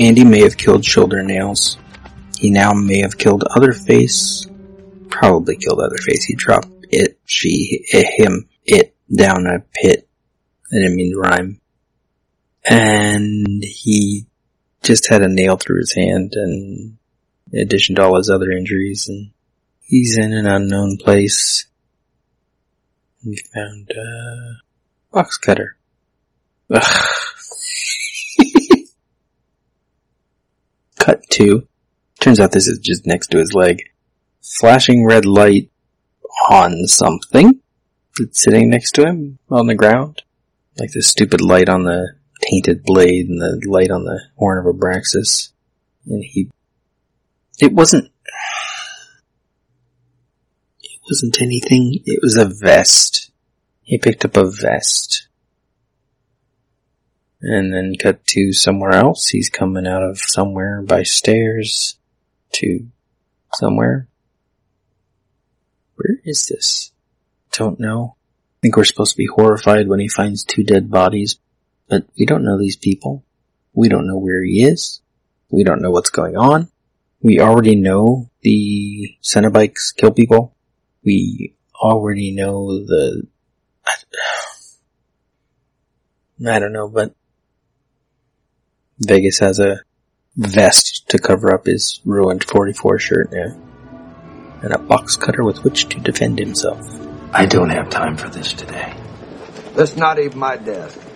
Andy may have killed shoulder nails. He now may have killed Otherface. Probably killed Otherface. He dropped it, she, it, him, it down a pit. I didn't mean to rhyme. And he just had a nail through his hand, and in addition to all his other injuries, and he's in an unknown place. We found a box cutter. Ugh. Cut to. Turns out this is just next to his leg. Flashing red light on something that's sitting next to him on the ground. Like the stupid light on the tainted blade and the light on the horn of Abraxas. And It wasn't anything. It was a vest. He picked up a vest. And then cut to somewhere else. He's coming out of somewhere by stairs to somewhere. Where is this? Don't know. I think we're supposed to be horrified when he finds two dead bodies, but we don't know these people. We don't know where he is. We don't know what's going on. We already know the Cenobites kill people. We already know the... I don't know, but Vegas has a vest to cover up his ruined 44 shirt now. And a box cutter with which to defend himself. I don't have time for this today. That's not even my desk.